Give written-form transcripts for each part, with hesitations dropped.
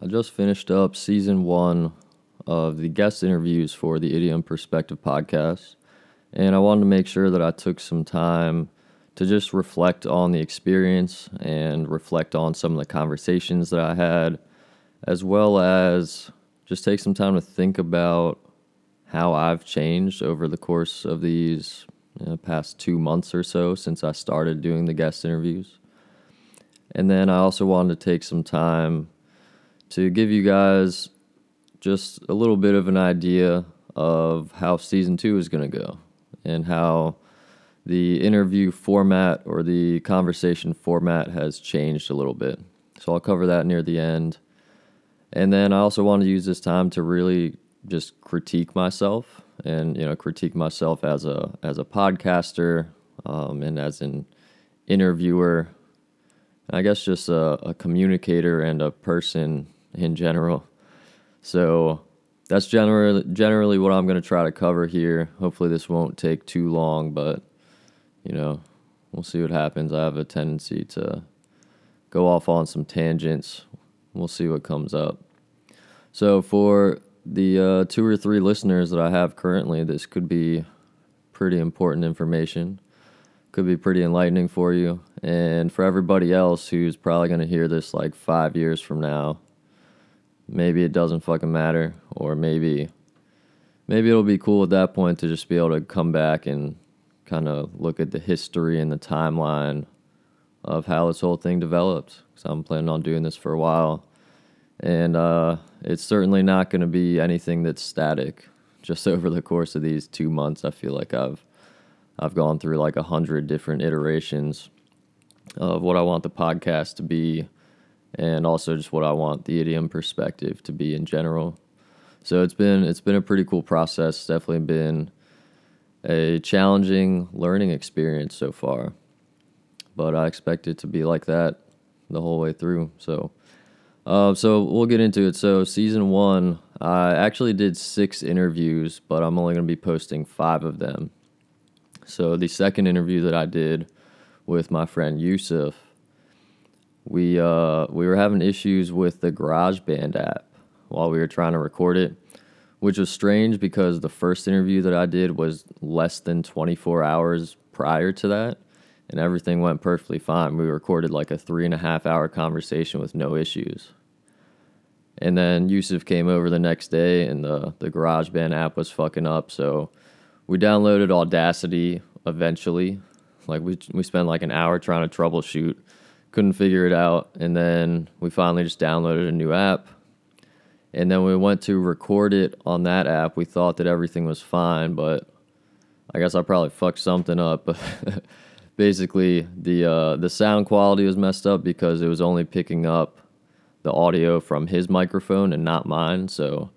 I just finished up season 1 of the guest interviews for the Idiom Perspective podcast, and I wanted to make sure that I took some time to just reflect on the experience and reflect on some of the conversations that I had, as well as just take some time to think about how I've changed over the course of these past 2 months or so since I started doing the guest interviews. And then I also wanted to take some time to give you guys just a little bit of an idea of how season 2 is going to go and how the interview format or the conversation format has changed a little bit. So I'll cover that near the end. And then I also want to use this time to really just critique myself and, critique myself as a podcaster and as an interviewer. I guess just a communicator and a person in general. So that's generally what I'm going to try to cover here. Hopefully this won't take too long, but, we'll see what happens. I have a tendency to go off on some tangents. We'll see what comes up. So for the 2 or 3 listeners that I have currently, this could be pretty important information. Could be pretty enlightening for you. And for everybody else who's probably going to hear this like 5 years from now, maybe it doesn't fucking matter, or maybe it'll be cool at that point to just be able to come back and kind of look at the history and the timeline of how this whole thing developed, because I'm planning on doing this for a while. And it's certainly not going to be anything that's static. Just over the course of these 2 months, I feel like I've gone through like 100 different iterations of what I want the podcast to be, and also just what I want the Idiom Perspective to be in general. So it's been a pretty cool process. It's definitely been a challenging learning experience so far, but I expect it to be like that the whole way through. So we'll get into it. So season 1, I actually did 6 interviews, but I'm only going to be posting 5 of them. So the second interview that I did with my friend Yusuf, we were having issues with the GarageBand app while we were trying to record it, which was strange because the first interview that I did was less than 24 hours prior to that, and everything went perfectly fine. We recorded like a 3.5-hour conversation with no issues. And then Yusuf came over the next day, and the GarageBand app was fucking up, so we downloaded Audacity eventually. Like we spent like an hour trying to troubleshoot, couldn't figure it out, and then we finally just downloaded a new app. And then we went to record it on that app. We thought that everything was fine, but I guess I probably fucked something up. But basically, the sound quality was messed up because it was only picking up the audio from his microphone and not mine. So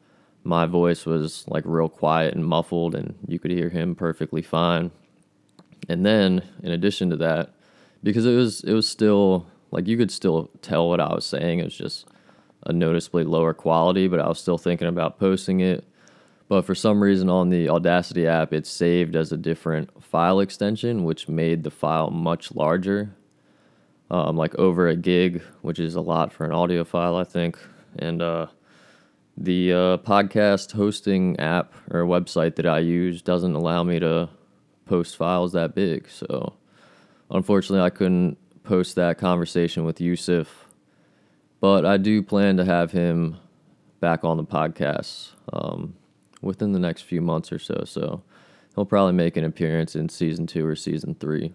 my voice was like real quiet and muffled, and you could hear him perfectly fine. And then, in addition to that, because it was still like you could still tell what I was saying, it was just a noticeably lower quality, but I was still thinking about posting it. But for some reason on the Audacity app, it's saved as a different file extension, which made the file much larger, like over a gig, which is a lot for an audio file, I think. And the podcast hosting app or website that I use doesn't allow me to post files that big. So unfortunately, I couldn't post that conversation with Yusuf, but I do plan to have him back on the podcast within the next few months or so. So he'll probably make an appearance in season 2 or season 3.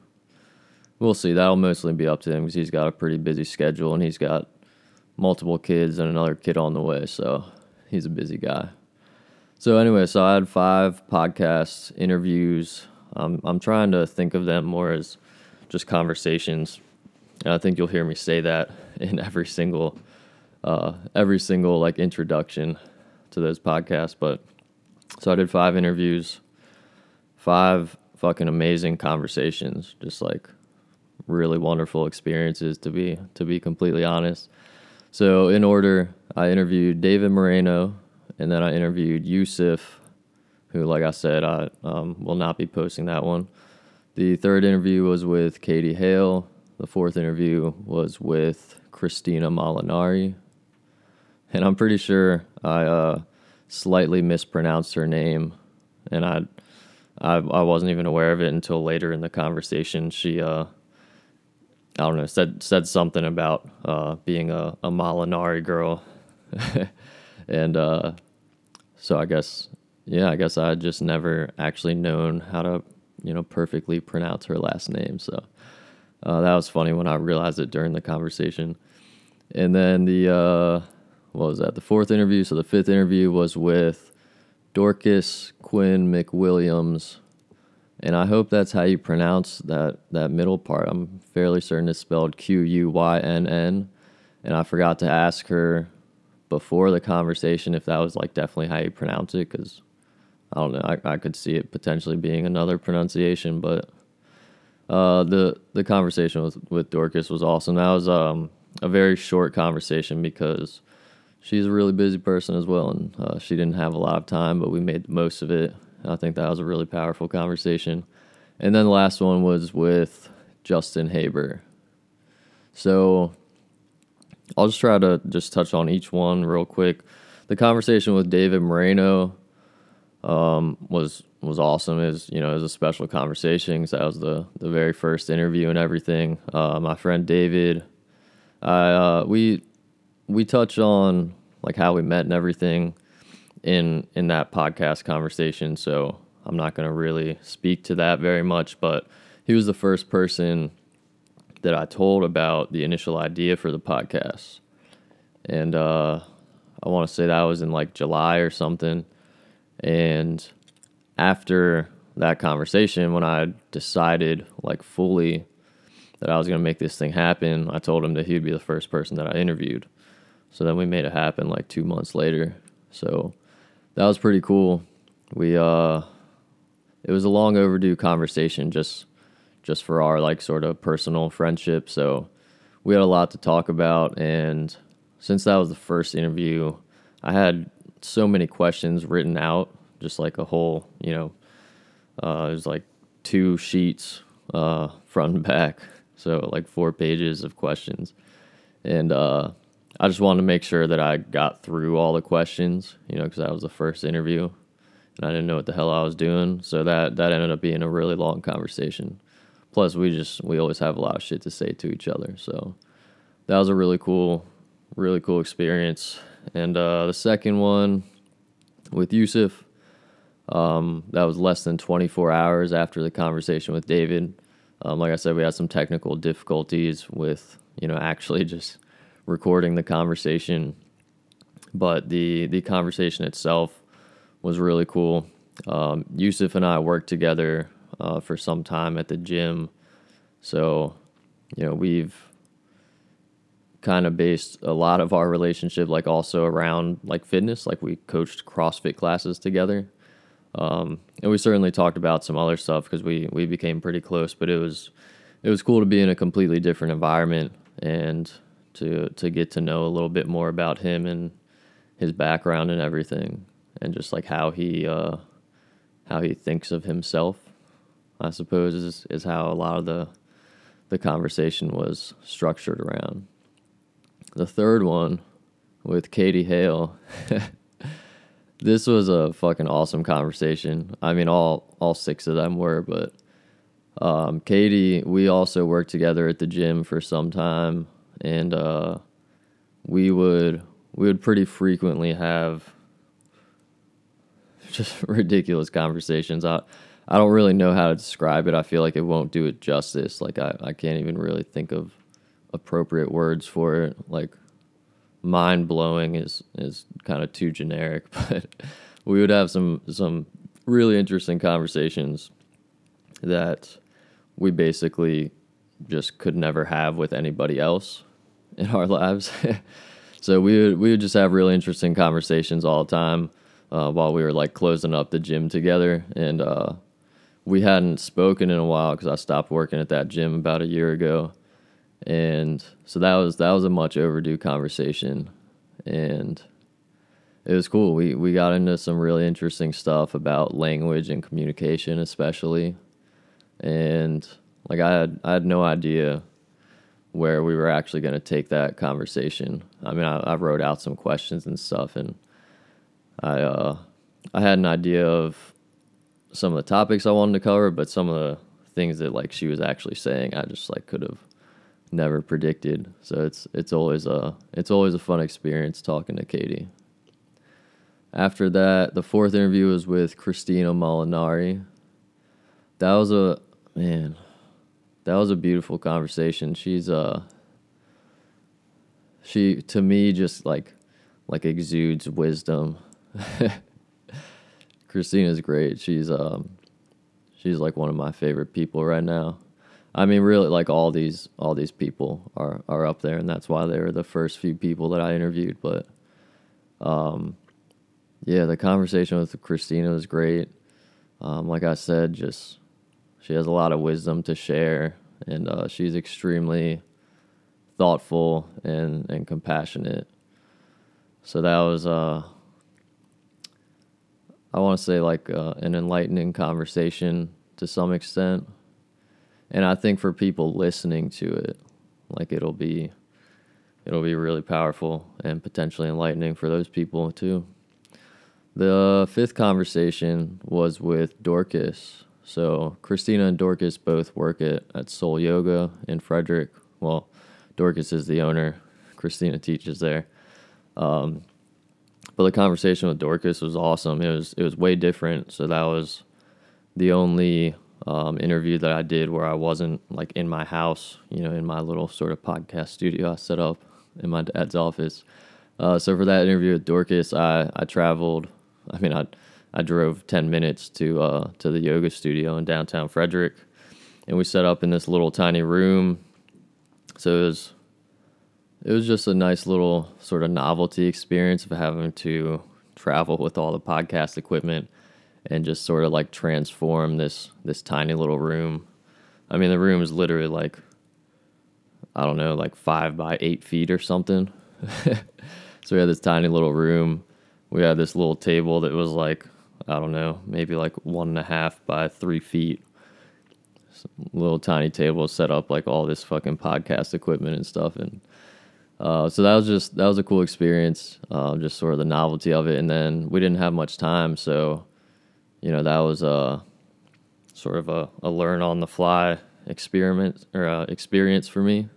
We'll see. That'll mostly be up to him because he's got a pretty busy schedule, and he's got multiple kids and another kid on the way. So he's a busy guy. So anyway, so I had 5 podcast interviews. I'm trying to think of them more as just conversations. And I think you'll hear me say that in every single like introduction to those podcasts. But so I did 5 interviews, 5 fucking amazing conversations, just like really wonderful experiences to be completely honest. So in order, I interviewed David Moreno, and then I interviewed Yusuf, who, like I said, I will not be posting that one. The third interview was with Katie Hale. The fourth interview was with Christina Molinari. and I'm pretty sure I slightly mispronounced her name, and I wasn't even aware of it until later in the conversation. She I don't know, said something about being a Molinari girl, and so I guess I had just never actually known how to, you know, perfectly pronounce her last name. So that was funny when I realized it during the conversation. And then the fourth interview. So the fifth interview was with Dorcas Quinn McWilliams. And I hope that's how you pronounce that middle part. I'm fairly certain it's spelled Q-U-Y-N-N. And I forgot to ask her before the conversation if that was like definitely how you pronounce it, because I don't know, I could see it potentially being another pronunciation. But the conversation with Dorcas was awesome. That was a very short conversation because she's a really busy person as well, and she didn't have a lot of time, but we made the most of it. I think that was a really powerful conversation. And then the last one was with Justin Haber. So I'll just try to just touch on each one real quick. The conversation with David Moreno was awesome. It was a special conversation because that was the very first interview and everything. My friend David, we touch on like how we met and everything in that podcast conversation, so I'm not going to really speak to that very much, but he was the first person that I told about the initial idea for the podcast. And I want to say that was in like July or something. And after that conversation, when I decided like fully that I was going to make this thing happen, I told him that he'd be the first person that I interviewed. So then we made it happen like 2 months later. So that was pretty cool. We it was a long overdue conversation just for our like sort of personal friendship. So we had a lot to talk about, and since that was the first interview, I had so many questions written out, just like a whole, you know, it was like 2 sheets front and back, so like 4 pages of questions. And I just wanted to make sure that I got through all the questions, you know, because that was the first interview, and I didn't know what the hell I was doing. So that ended up being a really long conversation. Plus, we always have a lot of shit to say to each other. So that was a really cool experience. And the second one with Yusuf, that was less than 24 hours after the conversation with David. Like I said, we had some technical difficulties with, you know, actually just recording the conversation, but the conversation itself was really cool. Yusuf and I worked together for some time at the gym, so, you know, we've kind of based a lot of our relationship like also around like fitness. Like we coached CrossFit classes together, and we certainly talked about some other stuff because we became pretty close. But it was cool to be in a completely different environment and to get to know a little bit more about him and his background and everything, and just like how he thinks of himself, I suppose, is how a lot of the conversation was structured around. The third one with Katie Hale, this was a fucking awesome conversation. I mean, all 6 of them were, but Katie, we also worked together at the gym for some time, and we would pretty frequently have just ridiculous conversations. I don't really know how to describe it. I feel like it won't do it justice. Like I can't even really think of appropriate words for it. Like mind-blowing is kind of too generic, but we would have some really interesting conversations that we basically just could never have with anybody else in our lives. So we would just have really interesting conversations all the time while we were like closing up the gym together. And we hadn't spoken in a while because I stopped working at that gym about a year ago, and so that was a much overdue conversation, and it was cool. We got into some really interesting stuff about language and communication especially, and like I had no idea where we were actually going to take that conversation. I mean, I wrote out some questions and stuff, and I had an idea of some of the topics I wanted to cover, but some of the things that like she was actually saying, I just like could have never predicted. So it's always a fun experience talking to Katie. After that, the fourth interview was with Christina Molinari. That was a beautiful conversation. She to me just like exudes wisdom. Christina's great. She's like one of my favorite people right now. I mean, really, like all these people are up there, and that's why they were the first few people that I interviewed. But yeah, the conversation with Christina was great. Like I said, just she has a lot of wisdom to share, and she's extremely thoughtful and compassionate. So that was I want to say like an enlightening conversation to some extent. And I think for people listening to it, like it'll be really powerful and potentially enlightening for those people too. The fifth conversation was with Dorcas. So Christina and Dorcas both work at Soul Yoga in Frederick. Well, Dorcas is the owner. Christina teaches there. But the conversation with Dorcas was awesome. It was way different. So that was the only interview that I did where I wasn't like in my house, you know, in my little sort of podcast studio I set up in my dad's office. So for that interview with Dorcas, I traveled. I mean, I drove 10 minutes to the yoga studio in downtown Frederick, and we set up in this little tiny room. So it was just a nice little sort of novelty experience of having to travel with all the podcast equipment and just sort of like transform this tiny little room. I mean, the room is literally like, I don't know, like 5 by 8 feet or something. So we had this tiny little room. We had this little table that was like, I don't know, maybe like 1.5 by 3 feet. Some little tiny table set up like all this fucking podcast equipment and stuff. And so that was a cool experience, just sort of the novelty of it. And then we didn't have much time, so you know, that was sort of a learn on the fly experience for me,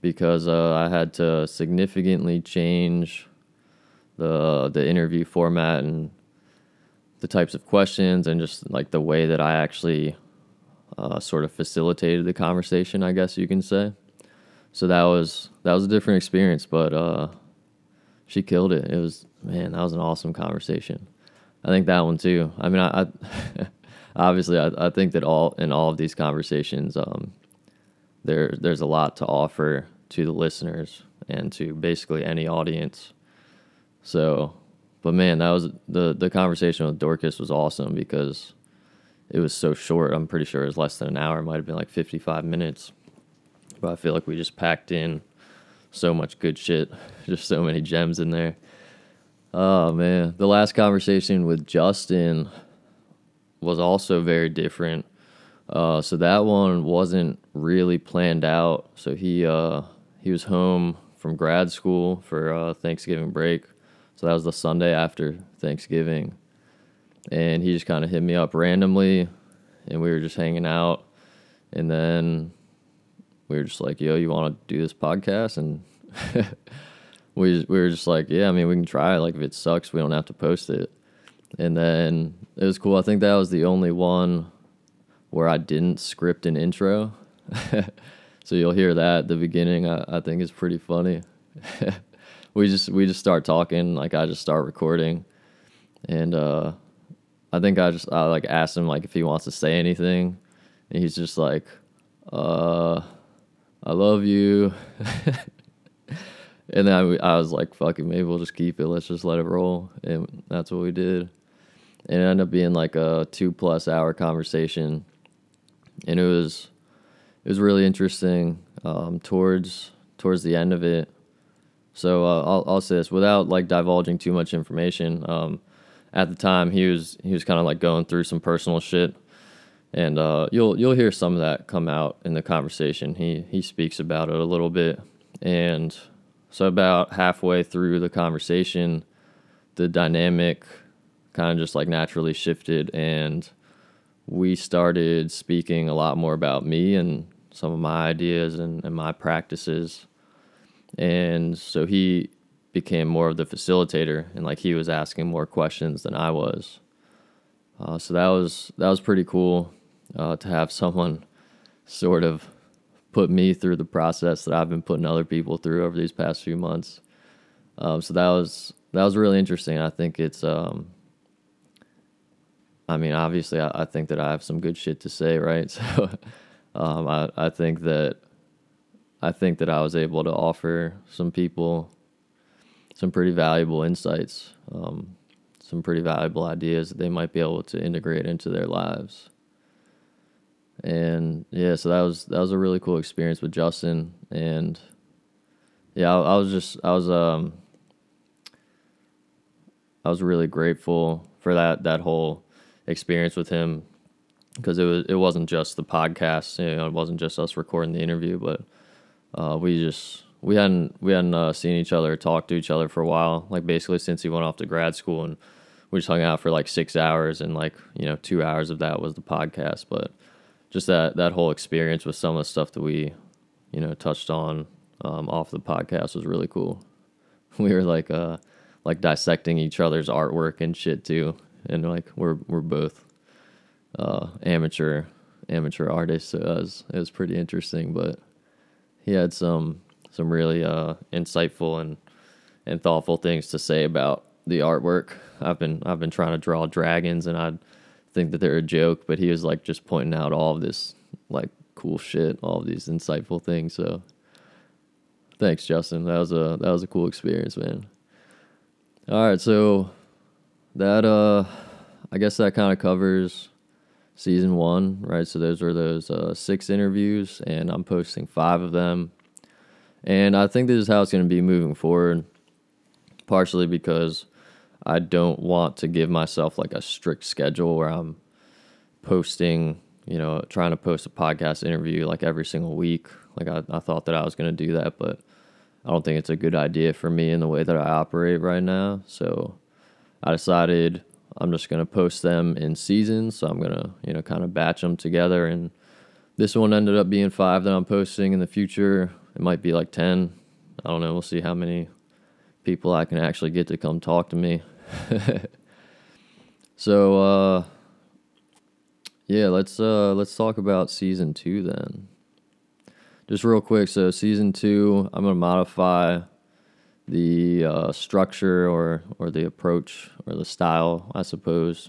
because I had to significantly change the interview format and the types of questions and just like the way that I actually sort of facilitated the conversation, I guess you can say. So that was a different experience, but she killed it. It was, man, that was an awesome conversation. I think that one too. I mean, I obviously I think that all of these conversations, there's a lot to offer to the listeners and to basically any audience. So, but man, that was the conversation with Dorcas was awesome because it was so short. I'm pretty sure it was less than an hour. It might have been like 55 minutes. But I feel like we just packed in so much good shit, just so many gems in there. Oh, man. The last conversation with Justin was also very different. So that one wasn't really planned out. So he was home from grad school for Thanksgiving break. So that was the Sunday after Thanksgiving. And he just kind of hit me up randomly, and we were just hanging out. And then we were just like, yo, you want to do this podcast? And We were just like, yeah, I mean, we can try it. Like, if it sucks, we don't have to post it. And then it was cool. I think that was the only one where I didn't script an intro. So you'll hear that at the beginning. I think it's pretty funny. We just start talking. Like, I just start recording. And I think I like asked him, like, if he wants to say anything. And he's just like, I love you. And then I was like, fuck it, maybe we'll just keep it. Let's just let it roll. And that's what we did. And it ended up being like a 2+ hour conversation. And it was really interesting towards the end of it. So I'll say this without like divulging too much information. At the time, he was kind of like going through some personal shit. And you'll hear some of that come out in the conversation. He speaks about it a little bit. And so about halfway through the conversation, the dynamic kind of just like naturally shifted, and we started speaking a lot more about me and some of my ideas and my practices. And so he became more of the facilitator, and like he was asking more questions than I was. So that was pretty cool to have someone sort of put me through the process that I've been putting other people through over these past few months. So that was really interesting. I think it's, I mean, obviously I think that I have some good shit to say, right? So I think that I was able to offer some people some pretty valuable insights, some pretty valuable ideas that they might be able to integrate into their lives. And yeah, so that was a really cool experience with Justin. And yeah, I was really grateful for that whole experience with him, because it wasn't just the podcast, you know, it wasn't just us recording the interview, but we hadn't seen each other, talked to each other for a while, like basically since he went off to grad school, and we just hung out for like 6 hours, and like, you know, 2 hours of that was the podcast. But just that whole experience with some of the stuff that we, you know, touched on off the podcast was really cool. We were like dissecting each other's artwork and shit too, and like we're both amateur artists, so it was pretty interesting. But he had some really insightful and thoughtful things to say about the artwork. I've been trying to draw dragons, and I think that they're a joke, but he was like just pointing out all of this like cool shit, all of these insightful things. So thanks, Justin. That was a cool experience, man. All right, so that I guess that kind of covers season 1, right? So those were those 6 interviews, and I'm posting 5 of them. And I think this is how it's going to be moving forward, partially because I don't want to give myself like a strict schedule where I'm posting, you know, trying to post a podcast interview like every single week. Like I thought that I was going to do that, but I don't think it's a good idea for me in the way that I operate right now. So I decided I'm just going to post them in seasons. So I'm going to, you know, kind of batch them together. And this one ended up being 5 that I'm posting in the future. It might be like 10. I don't know. We'll see how many people I can actually get to come talk to me. So, yeah, let's talk about season 2 then. Just real quick. So season 2, I'm going to modify the structure or the approach or the style, I suppose.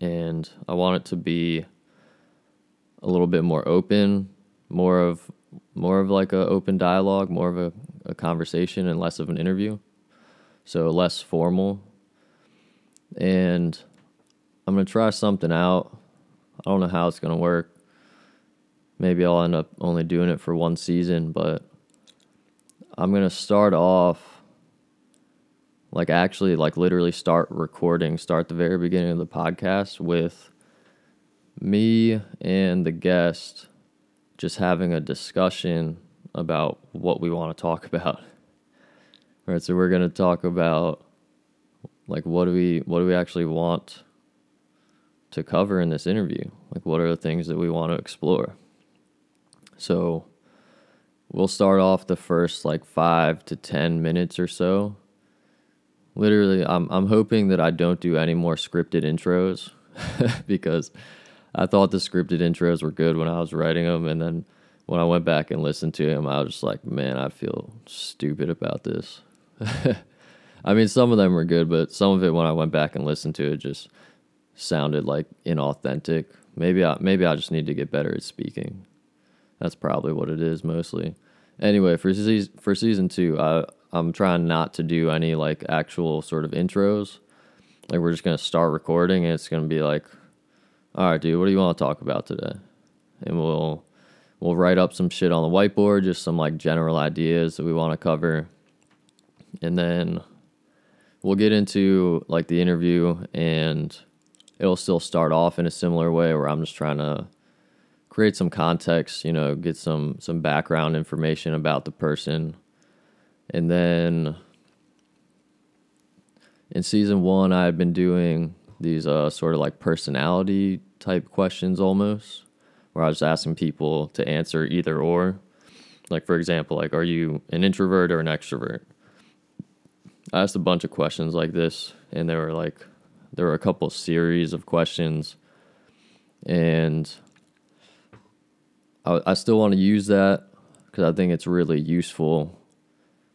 And I want it to be a little bit more open, more of like a open dialogue, more of a conversation and less of an interview. So less formal. And I'm going to try something out. I don't know how it's going to work. Maybe I'll end up only doing it for 1 season, but I'm going to start off like actually like literally start the very beginning of the podcast with me and the guest just having a discussion about what we want to talk about. All right, so we're going to talk about like what do we actually want to cover in this interview? Like what are the things that we want to explore? So we'll start off the first like 5 to 10 minutes or so. Literally, I'm hoping that I don't do any more scripted intros because I thought the scripted intros were good when I was writing them, and then when I went back and listened to them, I was just like, man, I feel stupid about this. I mean, some of them were good, but some of it when I went back and listened to it just sounded like inauthentic. Maybe I just need to get better at speaking. That's probably what it is mostly. Anyway, for season 2, I'm trying not to do any like actual sort of intros. Like we're just going to start recording, and it's going to be like, all right, dude, what do you want to talk about today? And we'll write up some shit on the whiteboard, just some like general ideas that we want to cover. And then we'll get into like the interview, and it'll still start off in a similar way where I'm just trying to create some context, you know, get some background information about the person. And then in season one, I had been doing these sort of like personality type questions almost, where I was asking people to answer either or. Like, for example, like, are you an introvert or an extrovert? I asked a bunch of questions like this, and there were a couple series of questions, and I still want to use that because I think it's really useful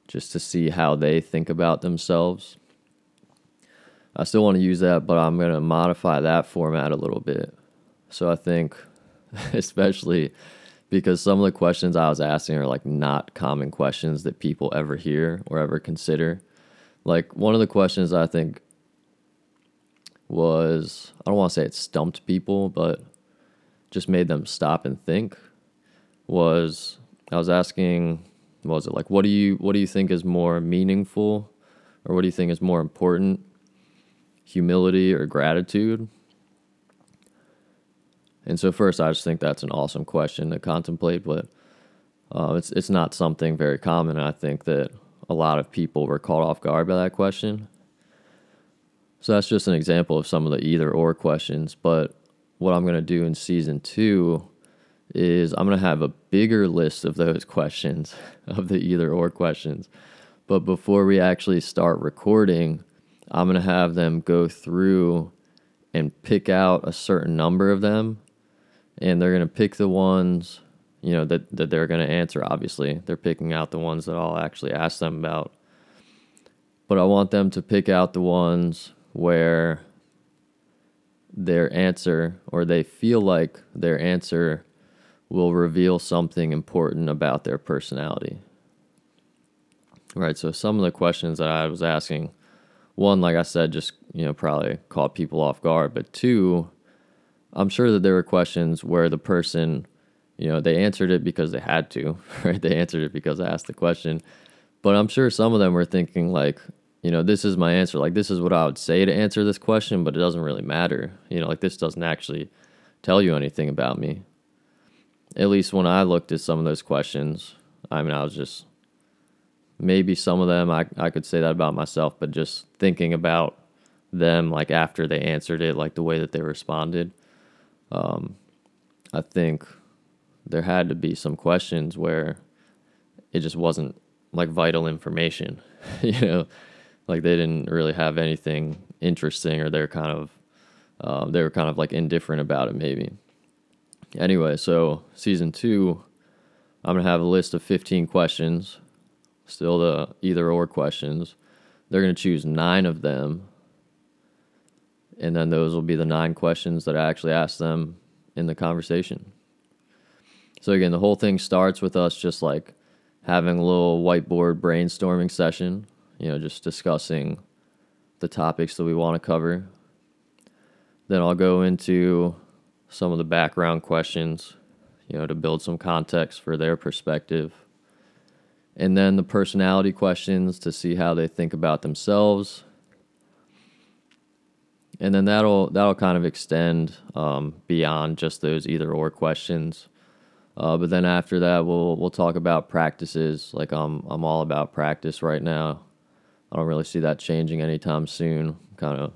just to see how they think about themselves. I still want to use that, but I'm going to modify that format a little bit. So I think, especially because some of the questions I was asking are like not common questions that people ever hear or ever consider. Like one of the questions I think was, I don't want to say it stumped people, but just made them stop and think, was I was asking, what was it, like, what do you think is more meaningful, or what do you think is more important, humility or gratitude? And so first, I just think that's an awesome question to contemplate, but it's not something very common. I think that a lot of people were caught off guard by that question. So that's just an example of some of the either-or questions. But what I'm going to do in season two is I'm going to have a bigger list of those questions, of the either-or questions. But before we actually start recording, I'm going to have them go through and pick out a certain number of them. And they're going to pick the ones, you know, that they're going to answer, obviously. They're picking out the ones that I'll actually ask them about. But I want them to pick out the ones where their answer, or they feel like their answer, will reveal something important about their personality. All right, so some of the questions that I was asking, one, like I said, just, you know, probably caught people off guard, but two, I'm sure that there were questions where the person, you know, they answered it because they had to, right? They answered it because I asked the question, but I'm sure some of them were thinking like, you know, this is my answer. Like, this is what I would say to answer this question, but it doesn't really matter. You know, like, this doesn't actually tell you anything about me. At least when I looked at some of those questions, I mean, I was just, maybe some of them, I could say that about myself, but just thinking about them, like, after they answered it, like, the way that they responded, I think there had to be some questions where it just wasn't, like, vital information, you know? Like, they didn't really have anything interesting, or they were kind of like indifferent about it maybe. Anyway, so season two, I'm going to have a list of 15 questions, still the either or questions. They're going to choose 9 of them. And then those will be the 9 questions that I actually ask them in the conversation. So again, the whole thing starts with us just like having a little whiteboard brainstorming session, you know, just discussing the topics that we want to cover. Then I'll go into some of the background questions, you know, to build some context for their perspective. And then the personality questions to see how they think about themselves. And then that'll kind of extend beyond just those either or questions. But then after that, we'll talk about practices. Like, I'm all about practice right now. I don't really see that changing anytime soon. I'm kind of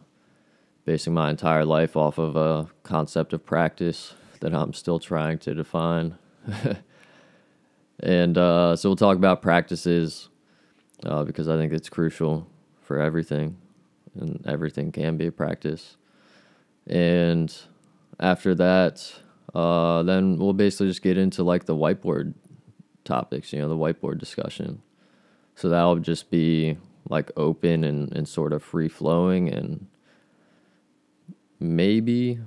basing my entire life off of a concept of practice that I'm still trying to define. And so we'll talk about practices because I think it's crucial for everything, and everything can be a practice. And after that, then we'll basically just get into like the whiteboard topics, you know, the whiteboard discussion. So that'll just be like open and sort of free flowing, and maybe,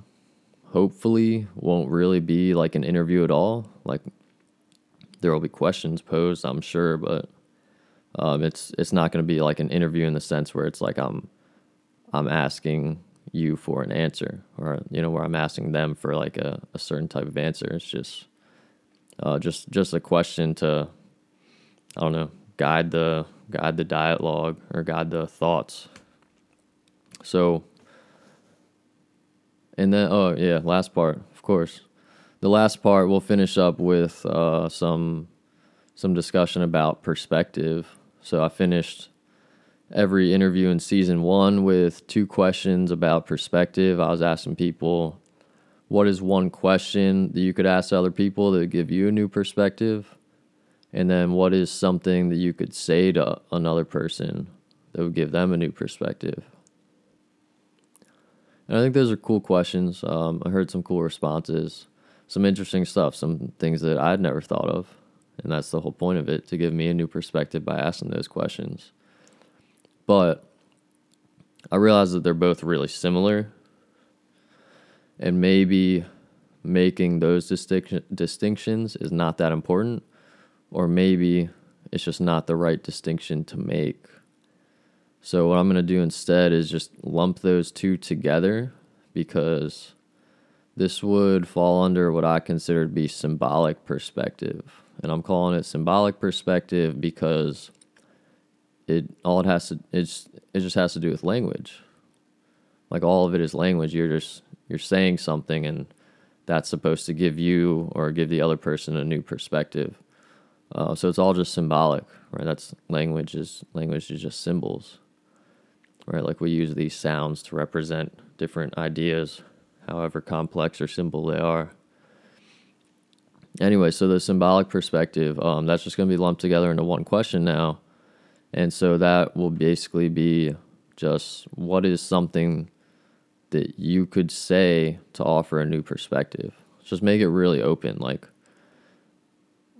hopefully, won't really be like an interview at all. Like, there will be questions posed, I'm sure, but it's not going to be like an interview in the sense where it's like I'm asking you for an answer, or, you know, where I'm asking them for like a certain type of answer. It's just a question to, I don't know, guide the dialogue or guide the thoughts. So And then, oh yeah, last part, of course. The last part we'll finish up with some discussion about perspective. So I finished every interview in season one with two questions about perspective. I was asking people, what is one question that you could ask other people that would give you a new perspective? And then what is something that you could say to another person that would give them a new perspective? And I think those are cool questions. I heard some cool responses, some interesting stuff, some things that I'd never thought of. And that's the whole point of it, to give me a new perspective by asking those questions. But I realized that they're both really similar. And maybe making those distinctions is not that important. Or maybe it's just not the right distinction to make. So what I'm going to do instead is just lump those two together, because this would fall under what I consider to be symbolic perspective. And I'm calling it symbolic perspective because it just has to do with language. Like, all of it is language. You're saying something, and that's supposed to give you or give the other person a new perspective. So it's all just symbolic, right? That's language is just symbols, right? Like, we use these sounds to represent different ideas, however complex or simple they are. Anyway, so the symbolic perspective, that's just going to be lumped together into one question now. And so that will basically be just, what is something that you could say to offer a new perspective? Just make it really open. Like,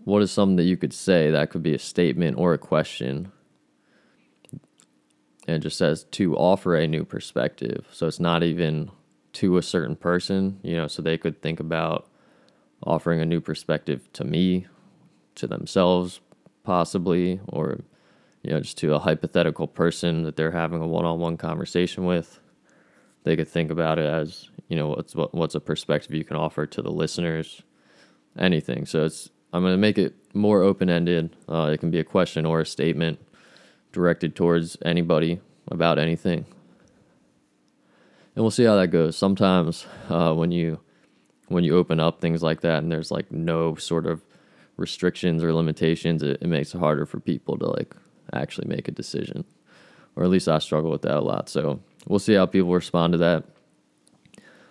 what is something that you could say? That could be a statement or a question. And it just says, to offer a new perspective. So it's not even to a certain person, you know, so they could think about offering a new perspective to me, to themselves possibly, or, you know, just to a hypothetical person that they're having a one-on-one conversation with. They could think about it as, you know, what's a perspective you can offer to the listeners, anything. So I'm going to make it more open-ended. It can be a question or a statement directed towards anybody about anything. And we'll see how that goes. Sometimes when you open up things like that and there's like no sort of restrictions or limitations, it makes it harder for people to like actually make a decision. Or at least I struggle with that a lot. So we'll see how people respond to that.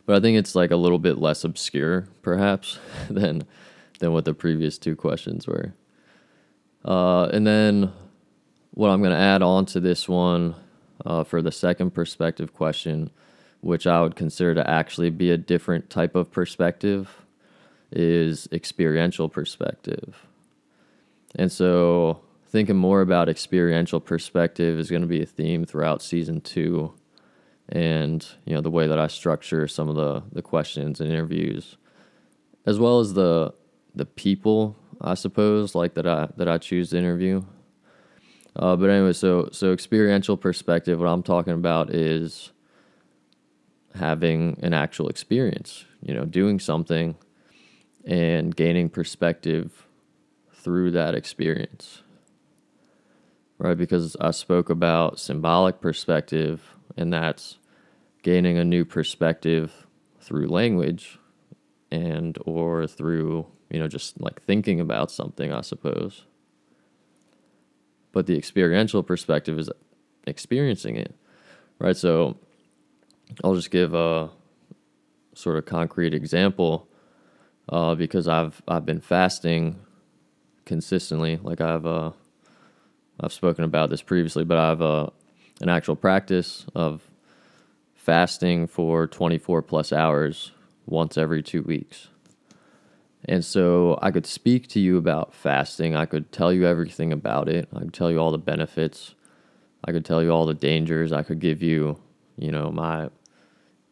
But I think it's like a little bit less obscure perhaps than what the previous two questions were. And then what I'm going to add on to this one for the second perspective question, which I would consider to actually be a different type of perspective, is experiential perspective. And so thinking more about experiential perspective is going to be a theme throughout season two. And, you know, the way that I structure some of the questions and interviews, as well as the people, I suppose, like that I choose to interview. But anyway, so experiential perspective, what I'm talking about is having an actual experience, you know, doing something and gaining perspective through that experience, right? Because I spoke about symbolic perspective, and that's gaining a new perspective through language and or through, you know, just like thinking about something, I suppose. But the experiential perspective is experiencing it, right? So I'll just give a sort of concrete example because I've been fasting consistently. Like I've spoken about this previously, but I have an actual practice of fasting for 24 plus hours once every 2 weeks. And so I could speak to you about fasting. I could tell you everything about it. I could tell you all the benefits. I could tell you all the dangers. I could give you, you know, my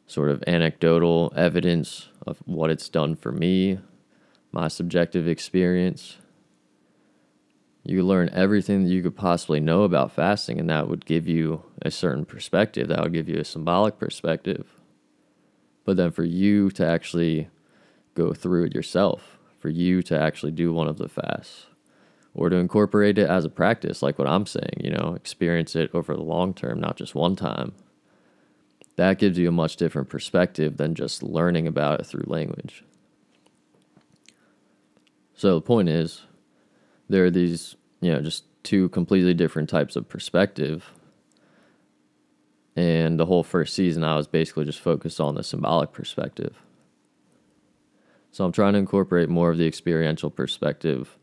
sort of anecdotal evidence of what it's done for me, my subjective experience. You learn everything that you could possibly know about fasting, and that would give you a certain perspective. That would give you a symbolic perspective. But then for you to actually go through it yourself, for you to actually do one of the fasts, or to incorporate it as a practice, like what I'm saying, you know, experience it over the long term, not just one time. That gives you a much different perspective than just learning about it through language. So the point is, there are these, just two completely different types of perspective. And the whole first season, I was basically just focused on the symbolic perspective. So I'm trying to incorporate more of the experiential perspective.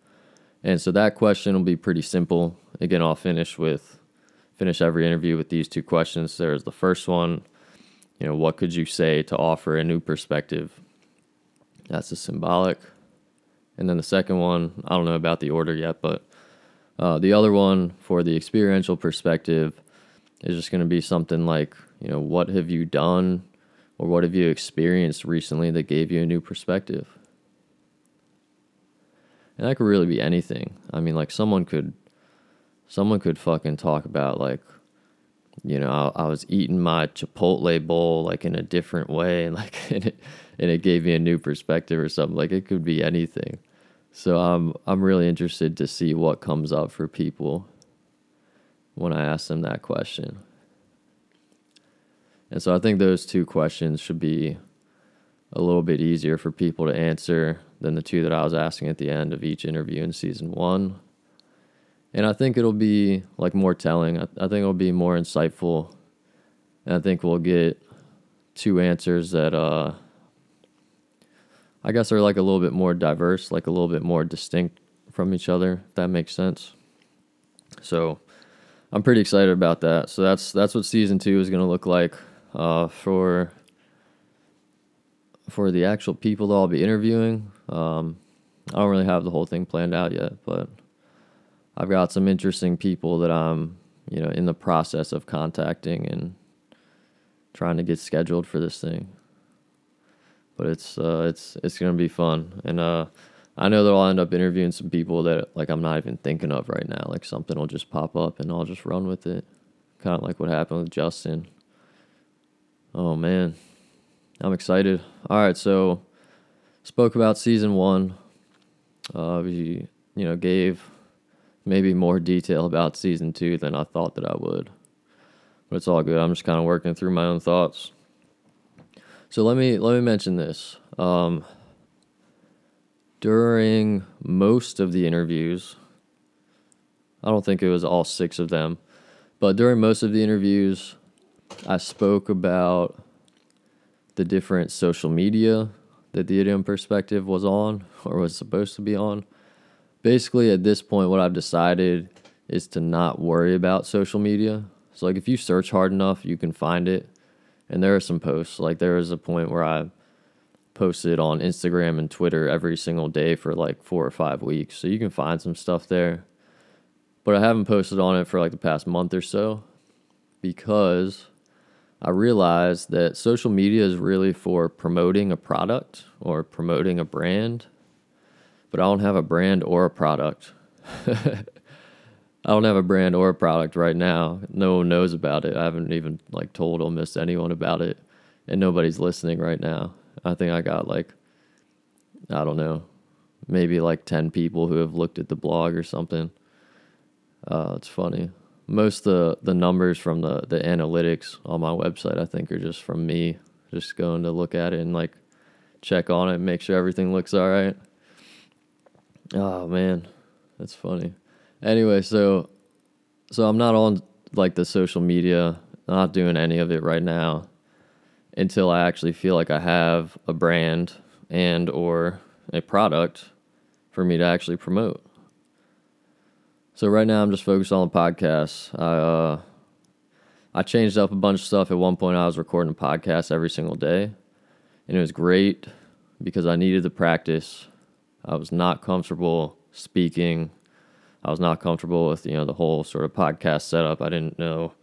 And so that question will be pretty simple. Again, I'll finish every interview with these two questions. There's the first one, what could you say to offer a new perspective? That's the symbolic. And then the second one, I don't know about the order yet, but the other one for the experiential perspective is just going to be something like, what have you done or what have you experienced recently that gave you a new perspective? And that could really be anything. I mean, like someone could fucking talk about like, I was eating my Chipotle bowl like in a different way and it gave me a new perspective or something. Like it could be anything. So I'm really interested to see what comes up for people when I ask them that question. And so I think those two questions should be a little bit easier for people to answer than the two that I was asking at the end of each interview in season one. And I think it'll be like more telling. I think it'll be more insightful. And I think we'll get two answers that I guess are like a little bit more diverse, like a little bit more distinct from each other, if that makes sense. So I'm pretty excited about that. So that's what season 2 is going to look like for the actual people that I'll be interviewing. I don't really have the whole thing planned out yet, but I've got some interesting people that I'm, in the process of contacting and trying to get scheduled for this thing. But it's going to be fun. And I know that I'll end up interviewing some people that like I'm not even thinking of right now. Like something will just pop up and I'll just run with it. Kind of like what happened with Justin. Oh man, I'm excited. All right, so spoke about season 1. We gave maybe more detail about season 2 than I thought that I would. But it's all good. I'm just kind of working through my own thoughts. So let me mention this. During most of the interviews, I don't think it was all 6 of them, but during most of the interviews, I spoke about the different social media that the Idiom Perspective was on or was supposed to be on. Basically, at this point, what I've decided is to not worry about social media. So, like, if you search hard enough, you can find it. And there are some posts. Like, there was a point where I posted on Instagram and Twitter every single day for, like, 4 or 5 weeks. So you can find some stuff there. But I haven't posted on it for, like, the past month or so because I realized that social media is really for promoting a product or promoting a brand. But I don't have a brand or a product. I don't have a brand or a product right now. No one knows about it. I haven't even like told almost anyone about it. And nobody's listening right now. I think I got like, I don't know, maybe like 10 people who have looked at the blog or something. It's funny. Most of the numbers from the analytics on my website, I think, are just from me. Just going to look at it and like check on it and make sure everything looks all right. Oh man, that's funny. Anyway, so I'm not on like the social media, not doing any of it right now until I actually feel like I have a brand and or a product for me to actually promote. So right now I'm just focused on the podcast. I changed up a bunch of stuff. At one point I was recording a podcast every single day and it was great because I needed the practice. I was not comfortable speaking. I was not comfortable with, the whole sort of podcast setup. I didn't know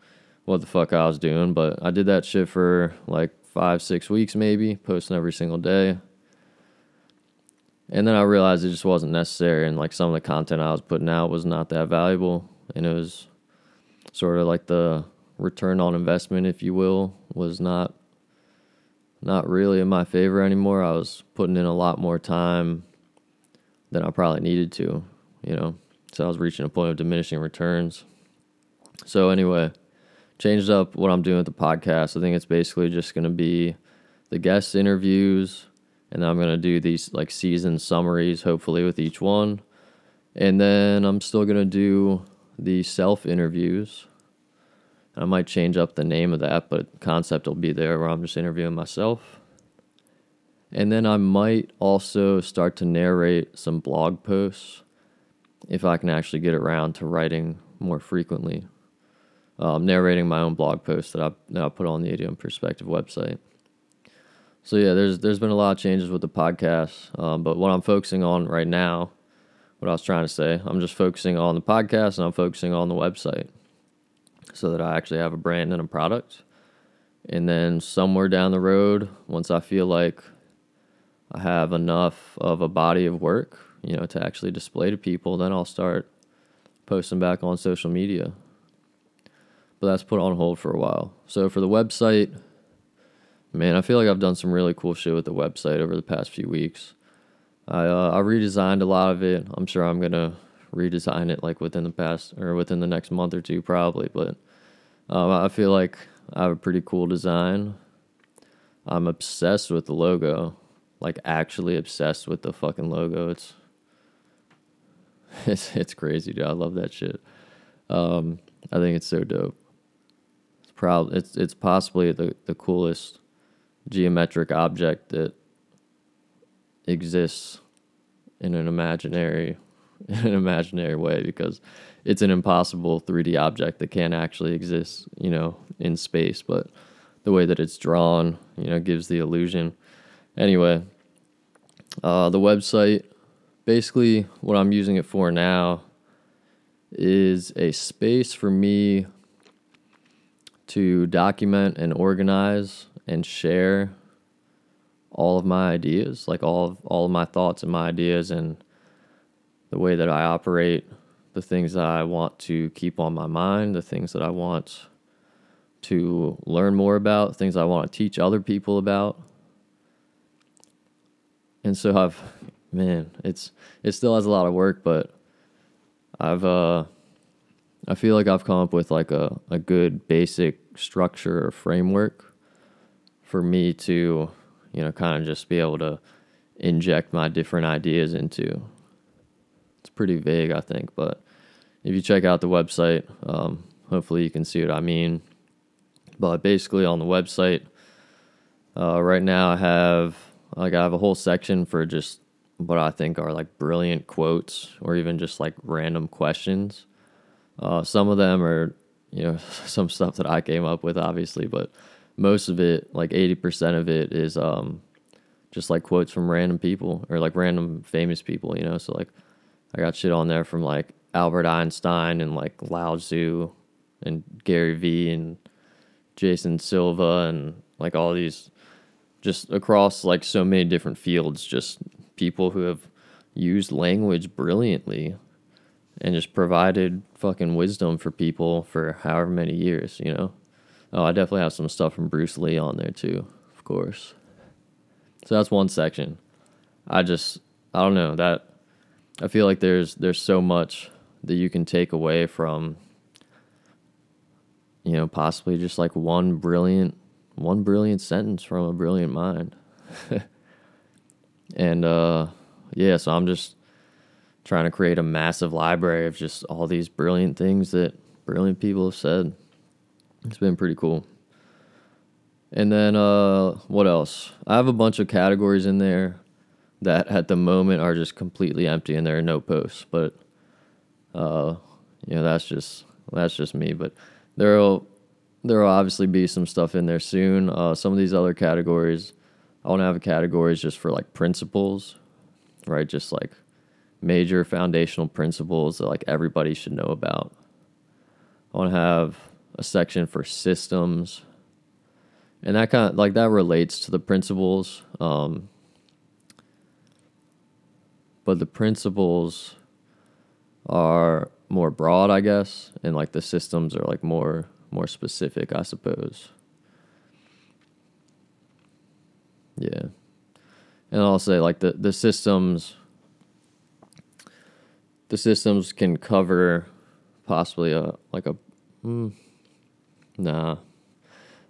what the fuck I was doing, but I did that shit for like 5-6 weeks maybe, posting every single day. And then I realized it just wasn't necessary and like some of the content I was putting out was not that valuable and it was sort of like the return on investment, if you will, was not really in my favor anymore. I was putting in a lot more time than I probably needed to, So I was reaching a point of diminishing returns. So anyway, changed up what I'm doing with the podcast. I think it's basically just going to be the guest interviews, and then I'm going to do these like season summaries, hopefully, with each one. And then I'm still going to do the self-interviews. I might change up the name of that, but the concept will be there where I'm just interviewing myself. And then I might also start to narrate some blog posts if I can actually get around to writing more frequently. Narrating my own blog posts that I put on the Idiom Perspective website. So yeah, there's been a lot of changes with the podcast, but what I'm focusing on right now, what I was trying to say, I'm just focusing on the podcast and I'm focusing on the website so that I actually have a brand and a product. And then somewhere down the road, once I feel like I have enough of a body of work, you know, to actually display to people, then I'll start posting back on social media. But that's put on hold for a while. So for the website, man, I feel like I've done some really cool shit with the website over the past few weeks. I redesigned a lot of it. I'm sure I'm gonna redesign it like within the next month or two probably. But I feel like I have a pretty cool design. I'm obsessed with the logo, like actually obsessed with the fucking logo. It's crazy, dude. I love that shit. I think it's so dope. It's possibly the coolest geometric object that exists in an imaginary way, because it's an impossible 3D object that can't actually exist, you know, in space, but the way that it's drawn, you know, gives the illusion. Anyway, the website, basically what I'm using it for now is a space for me to document and organize and share all of my ideas, like all of my thoughts and my ideas and the way that I operate, the things that I want to keep on my mind, the things that I want to learn more about, things I want to teach other people about. And so it still has a lot of work, but I feel like I've come up with like a good basic structure or framework for me to, you know, kind of just be able to inject my different ideas into. It's pretty vague, I think, but if you check out the website, hopefully you can see what I mean. But basically on the website, right now I have a whole section for just what I think are like brilliant quotes or even just like random questions. Some of them are, you know, some stuff that I came up with, obviously, but most of it, like 80% of it is just like quotes from random people or like random famous people, you know. So like I got shit on there from like Albert Einstein and like Lao Tzu and Gary Vee and Jason Silva and like all these just across like so many different fields, just people who have used language brilliantly and just provided fucking wisdom for people for however many years, you know? Oh, I definitely have some stuff from Bruce Lee on there too, of course. So that's one section. I don't know, that I feel like there's so much that you can take away from, you know, possibly just like one brilliant sentence from a brilliant mind. And, yeah, so I'm just trying to create a massive library of just all these brilliant things that brilliant people have said. It's been pretty cool. And then, what else? I have a bunch of categories in there that at the moment are just completely empty and there are no posts, but, you know, that's just me, but there'll obviously be some stuff in there soon. Some of these other categories, I want to have categories just for like principles, right? Just like major foundational principles that like everybody should know about. I want to have a section for systems, and that kind of like that relates to the principles. But the principles are more broad, I guess, and like the systems are like more specific, I suppose. Yeah. And I'll say like the systems can cover possibly a Nah.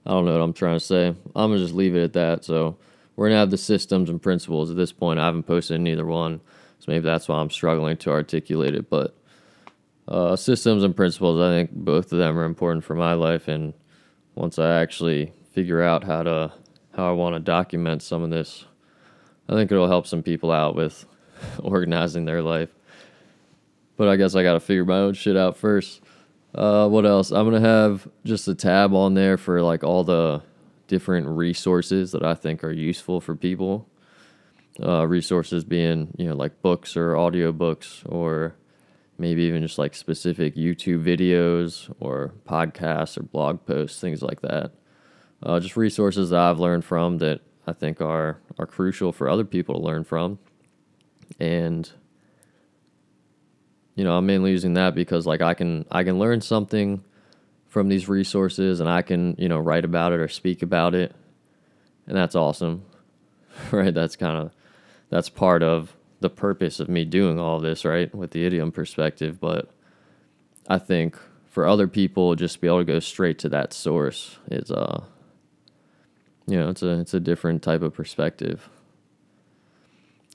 I don't know what I'm trying to say. I'm going to just leave it at that. So we're going to have the systems and principles. At this point, I haven't posted in either one. So maybe that's why I'm struggling to articulate it. But systems and principles, I think both of them are important for my life. And once I actually figure out how I want to document some of this, I think it'll help some people out with organizing their life. But I guess I got to figure my own shit out first. What else? I'm going to have just a tab on there for like all the different resources that I think are useful for people. Resources being, you know, like books or audiobooks, or maybe even just like specific YouTube videos or podcasts or blog posts, things like that. Just resources that I've learned from that I think are crucial for other people to learn from. And, you know, I'm mainly using that because like I can learn something from these resources and I can, you know, write about it or speak about it. And that's awesome, right? That's part of the purpose of me doing all this, right? With the Idiom Perspective. But I think for other people, just to be able to go straight to that source is, you know, it's a different type of perspective.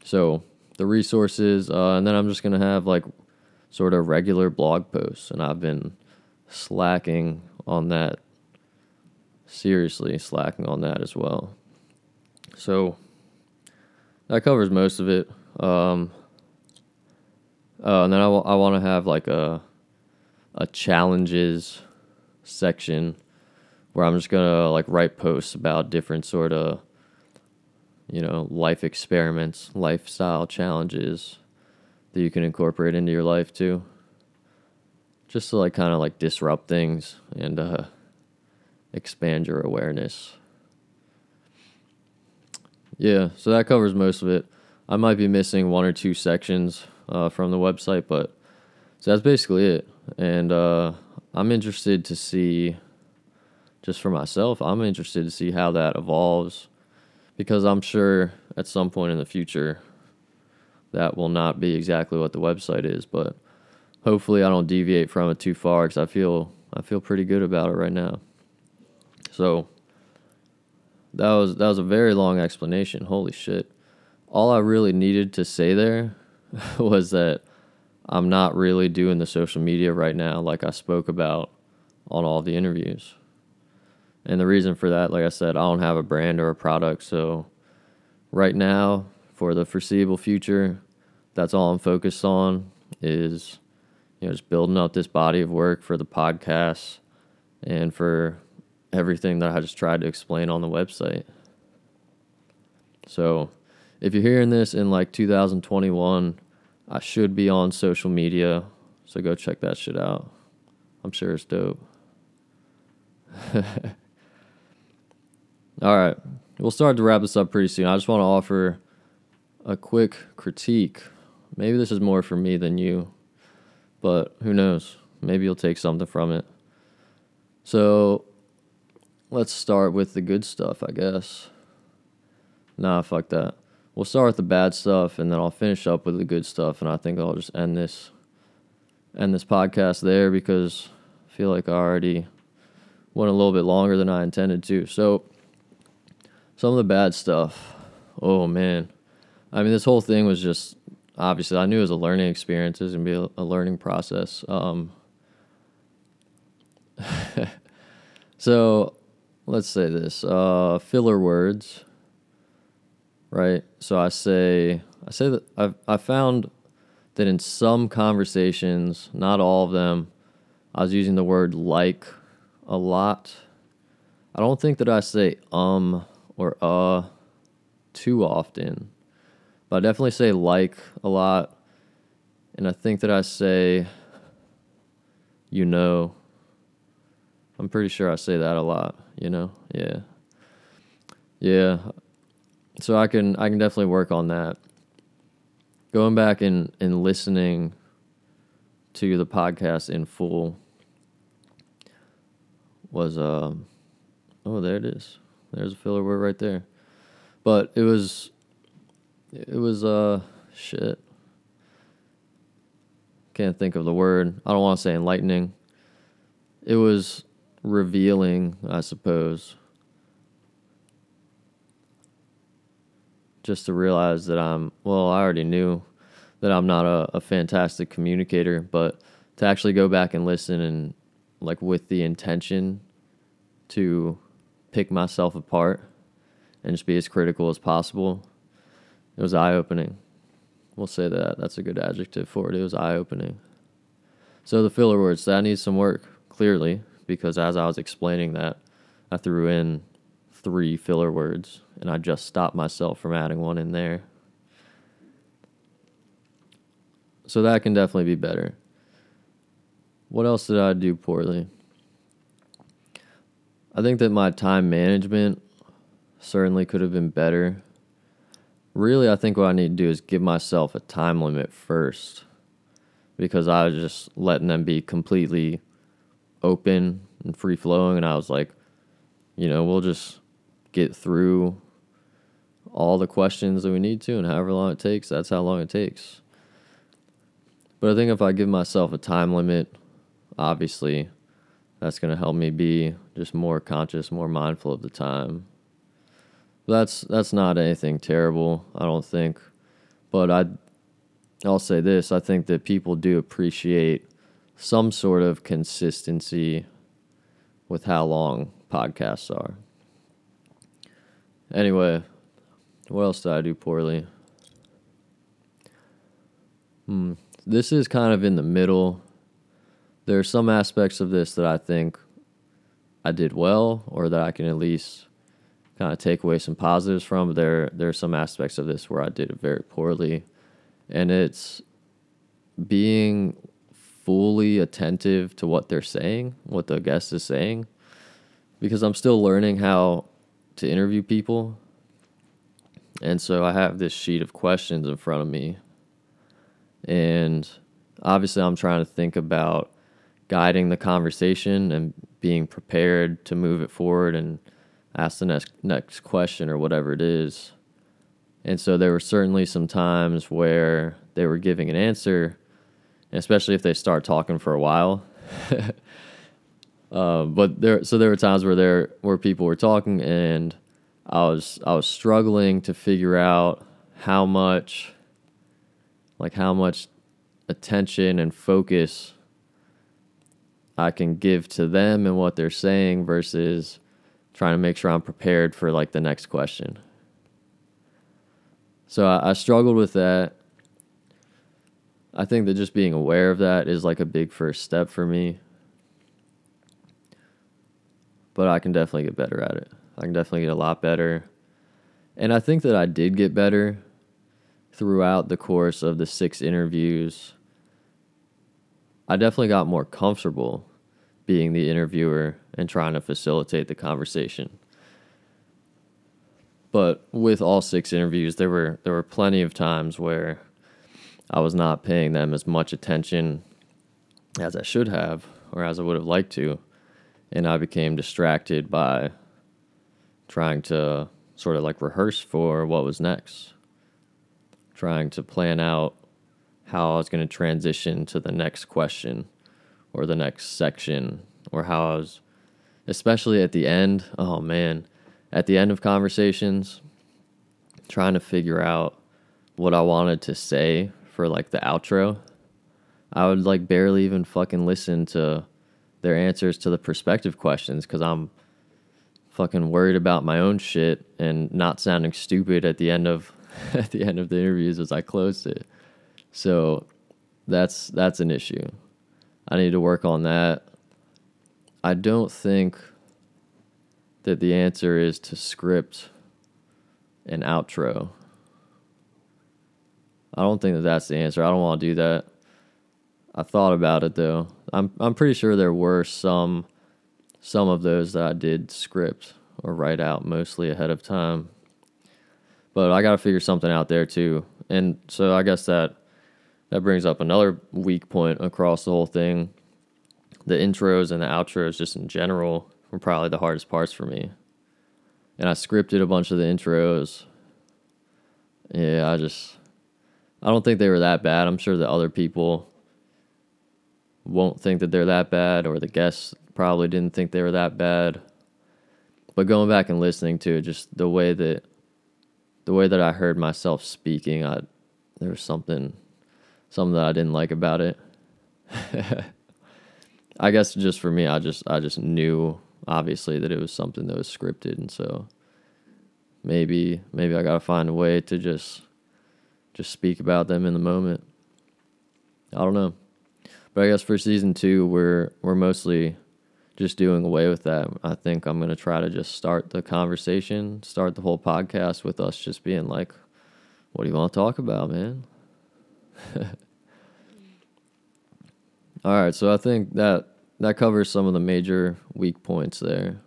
So the resources, and then I'm just going to have like sort of regular blog posts, and I've been slacking on that, seriously slacking on that as well. So that covers most of it. And then I want to have like a challenges section where I'm just going to like write posts about different sort of, you know, life experiments, lifestyle challenges that you can incorporate into your life too. Just to like kind of like disrupt things and expand your awareness. Yeah, so that covers most of it. I might be missing one or two sections from the website, but so that's basically it. And I'm interested to see, just for myself, I'm interested to see how that evolves, because I'm sure at some point in the future that will not be exactly what the website is, but hopefully I don't deviate from it too far, because I feel pretty good about it right now. So that was a very long explanation. Holy shit. All I really needed to say there was that I'm not really doing the social media right now like I spoke about on all the interviews. And the reason for that, like I said, I don't have a brand or a product, so right now, for the foreseeable future, that's all I'm focused on is, you know, just building up this body of work for the podcast and for everything that I just tried to explain on the website. So if you're hearing this in like 2021, I should be on social media, so go check that shit out. I'm sure it's dope. All right, we'll start to wrap this up pretty soon. I just want to offer a quick critique. Maybe this is more for me than you, but who knows? Maybe you'll take something from it. So let's start with the good stuff, I guess. Nah, fuck that. We'll start with the bad stuff, and then I'll finish up with the good stuff, and I think I'll just end this podcast there, because I feel like I already went a little bit longer than I intended to. So some of the bad stuff. Oh, man. I mean, this whole thing was just, obviously, I knew it was a learning experience. It was going to be a learning process. So, let's say this. Filler words, right? So, I say that I found that in some conversations, not all of them, I was using the word like a lot. I don't think that I say or too often. But I definitely say like a lot, and I think that I say, you know, I'm pretty sure I say that a lot, you know? Yeah. So I can definitely work on that. Going back and listening to the podcast in full was, oh, there it is. There's a filler word right there. But it was shit. Can't think of the word. I don't want to say enlightening. It was revealing, I suppose. Just to realize that I already knew that I'm not a fantastic communicator, but to actually go back and listen and like with the intention to pick myself apart and just be as critical as possible, it was eye-opening. We'll say that. That's a good adjective for it. It was eye-opening. So the filler words, that needs some work, clearly, because as I was explaining that, I threw in 3 filler words, and I just stopped myself from adding one in there. So that can definitely be better. What else did I do poorly? I think that my time management certainly could have been better. Really, I think what I need to do is give myself a time limit first, because I was just letting them be completely open and free-flowing, and I was like, you know, we'll just get through all the questions that we need to, and however long it takes, that's how long it takes. But I think if I give myself a time limit, obviously, that's going to help me be just more conscious, more mindful of the time. That's not anything terrible, I don't think. But I'll say this, I think that people do appreciate some sort of consistency with how long podcasts are. Anyway, what else did I do poorly? This is kind of in the middle. There are some aspects of this that I think I did well, or that I can at least kind of take away some positives from. But there are some aspects of this where I did it very poorly, and it's being fully attentive to what they're saying, what the guest is saying, because I'm still learning how to interview people. And so I have this sheet of questions in front of me, and obviously I'm trying to think about guiding the conversation and being prepared to move it forward and ask the next question or whatever it is. And so there were certainly some times where they were giving an answer, especially if they start talking for a while. But there were times where people were talking, and I was struggling to figure out how much attention and focus I can give to them and what they're saying versus trying to make sure I'm prepared for like the next question. So I struggled with that. I think that just being aware of that is like a big first step for me. But I can definitely get better at it. I can definitely get a lot better. And I think that I did get better throughout the course of the 6 interviews. I definitely got more comfortable being the interviewer and trying to facilitate the conversation. But with all 6 interviews, there were plenty of times where I was not paying them as much attention as I should have, or as I would have liked to. And I became distracted by trying to sort of like rehearse for what was next, trying to plan out how I was going to transition to the next question or the next section, or how I was, especially at the end, at the end of conversations, trying to figure out what I wanted to say for like the outro. I would like barely even fucking listen to their answers to the perspective questions, because I'm fucking worried about my own shit and not sounding stupid at the end of the interviews as I closed it. So that's an issue. I need to work on that. I don't think that the answer is to script an outro. I don't think that that's the answer. I don't want to do that. I thought about it though. I'm pretty sure there were some of those that I did script or write out mostly ahead of time. But I got to figure something out there too. And so I guess that brings up another weak point across the whole thing. The intros and the outros just in general were probably the hardest parts for me. And I scripted a bunch of the intros. Yeah, I don't think they were that bad. I'm sure that other people won't think that they're that bad, or the guests probably didn't think they were that bad. But going back and listening to it, just the way that I heard myself speaking, there was something that I didn't like about it. I guess just for me, I just knew obviously that it was something that was scripted, and so maybe I gotta find a way to just speak about them in the moment. I don't know. But I guess for season 2, we're mostly just doing away with that. I think I'm going to try to just start the whole podcast with us just being like, what do you want to talk about, man? All right, so I think that covers some of the major weak points there.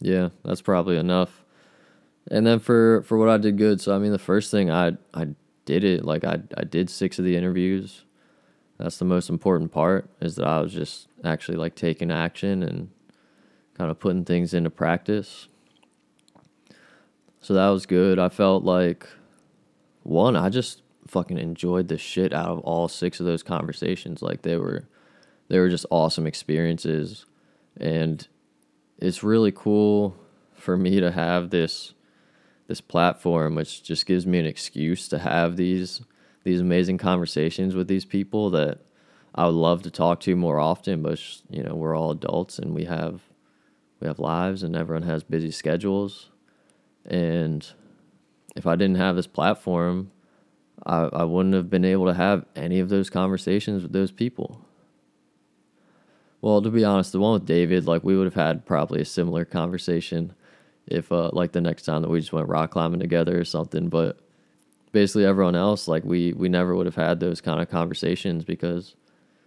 Yeah, that's probably enough. And then for what I did good, so I mean the first thing I did it, like I did 6 of the interviews. That's the most important part, is that I was just actually like taking action and kind of putting things into practice. So that was good. I felt like, one, I just fucking enjoyed the shit out of all 6 of those conversations. Like they were just awesome experiences. And it's really cool for me to have this platform, which just gives me an excuse to have these amazing conversations with these people that I would love to talk to more often, but you know, we're all adults and we have lives and everyone has busy schedules. And if I didn't have this platform, I wouldn't have been able to have any of those conversations with those people. Well, to be honest, the one with David, like we would have had probably a similar conversation if like the next time that we just went rock climbing together or something, but basically everyone else, like we never would have had those kind of conversations because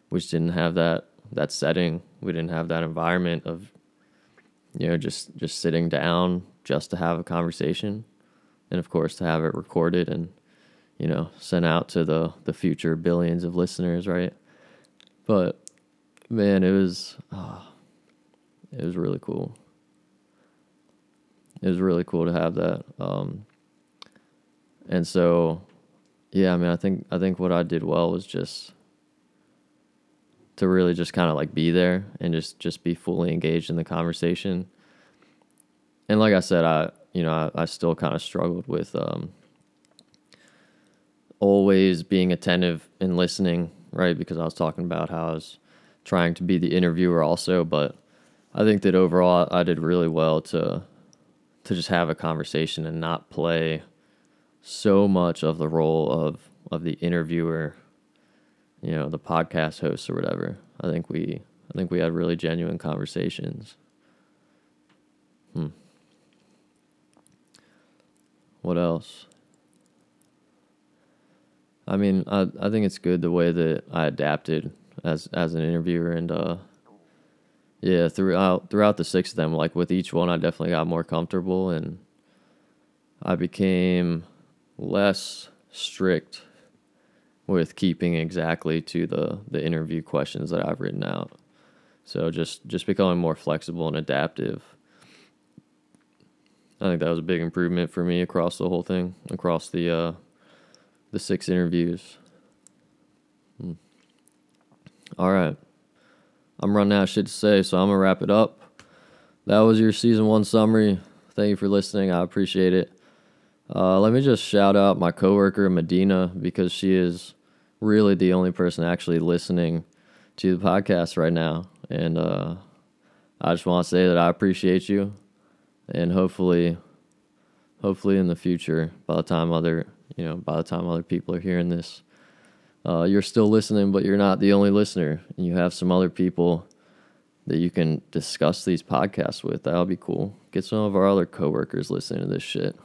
we just didn't have that setting. We didn't have that environment of, you know, just sitting down just to have a conversation, and of course to have it recorded and, you know, sent out to the future billions of listeners, right? But man, it was really cool. It was really cool to have that. And so, yeah, I mean, I think what I did well was just to really just kind of like be there and just be fully engaged in the conversation. And like I said, I still kind of struggled with always being attentive and listening, right? Because I was talking about how I was trying to be the interviewer also, but I think that overall I did really well to just have a conversation and not play so much of the role of the interviewer, you know, the podcast host or whatever. I think we had really genuine conversations. What else? I mean, I think it's good the way that I adapted as an interviewer, and yeah, throughout the 6 of them, like with each one I definitely got more comfortable and I became less strict with keeping exactly to the interview questions that I've written out. So just becoming more flexible and adaptive. I think that was a big improvement for me across the whole thing, across the 6 interviews. All right. I'm running out of shit to say, so I'm going to wrap it up. That was your season 1 summary. Thank you for listening. I appreciate it. Let me just shout out my coworker, Medina, because she is really the only person actually listening to the podcast right now. And I just want to say that I appreciate you. And hopefully in the future, by the time other people are hearing this, you're still listening, but you're not the only listener. And you have some other people that you can discuss these podcasts with. That'll be cool. Get some of our other coworkers listening to this shit.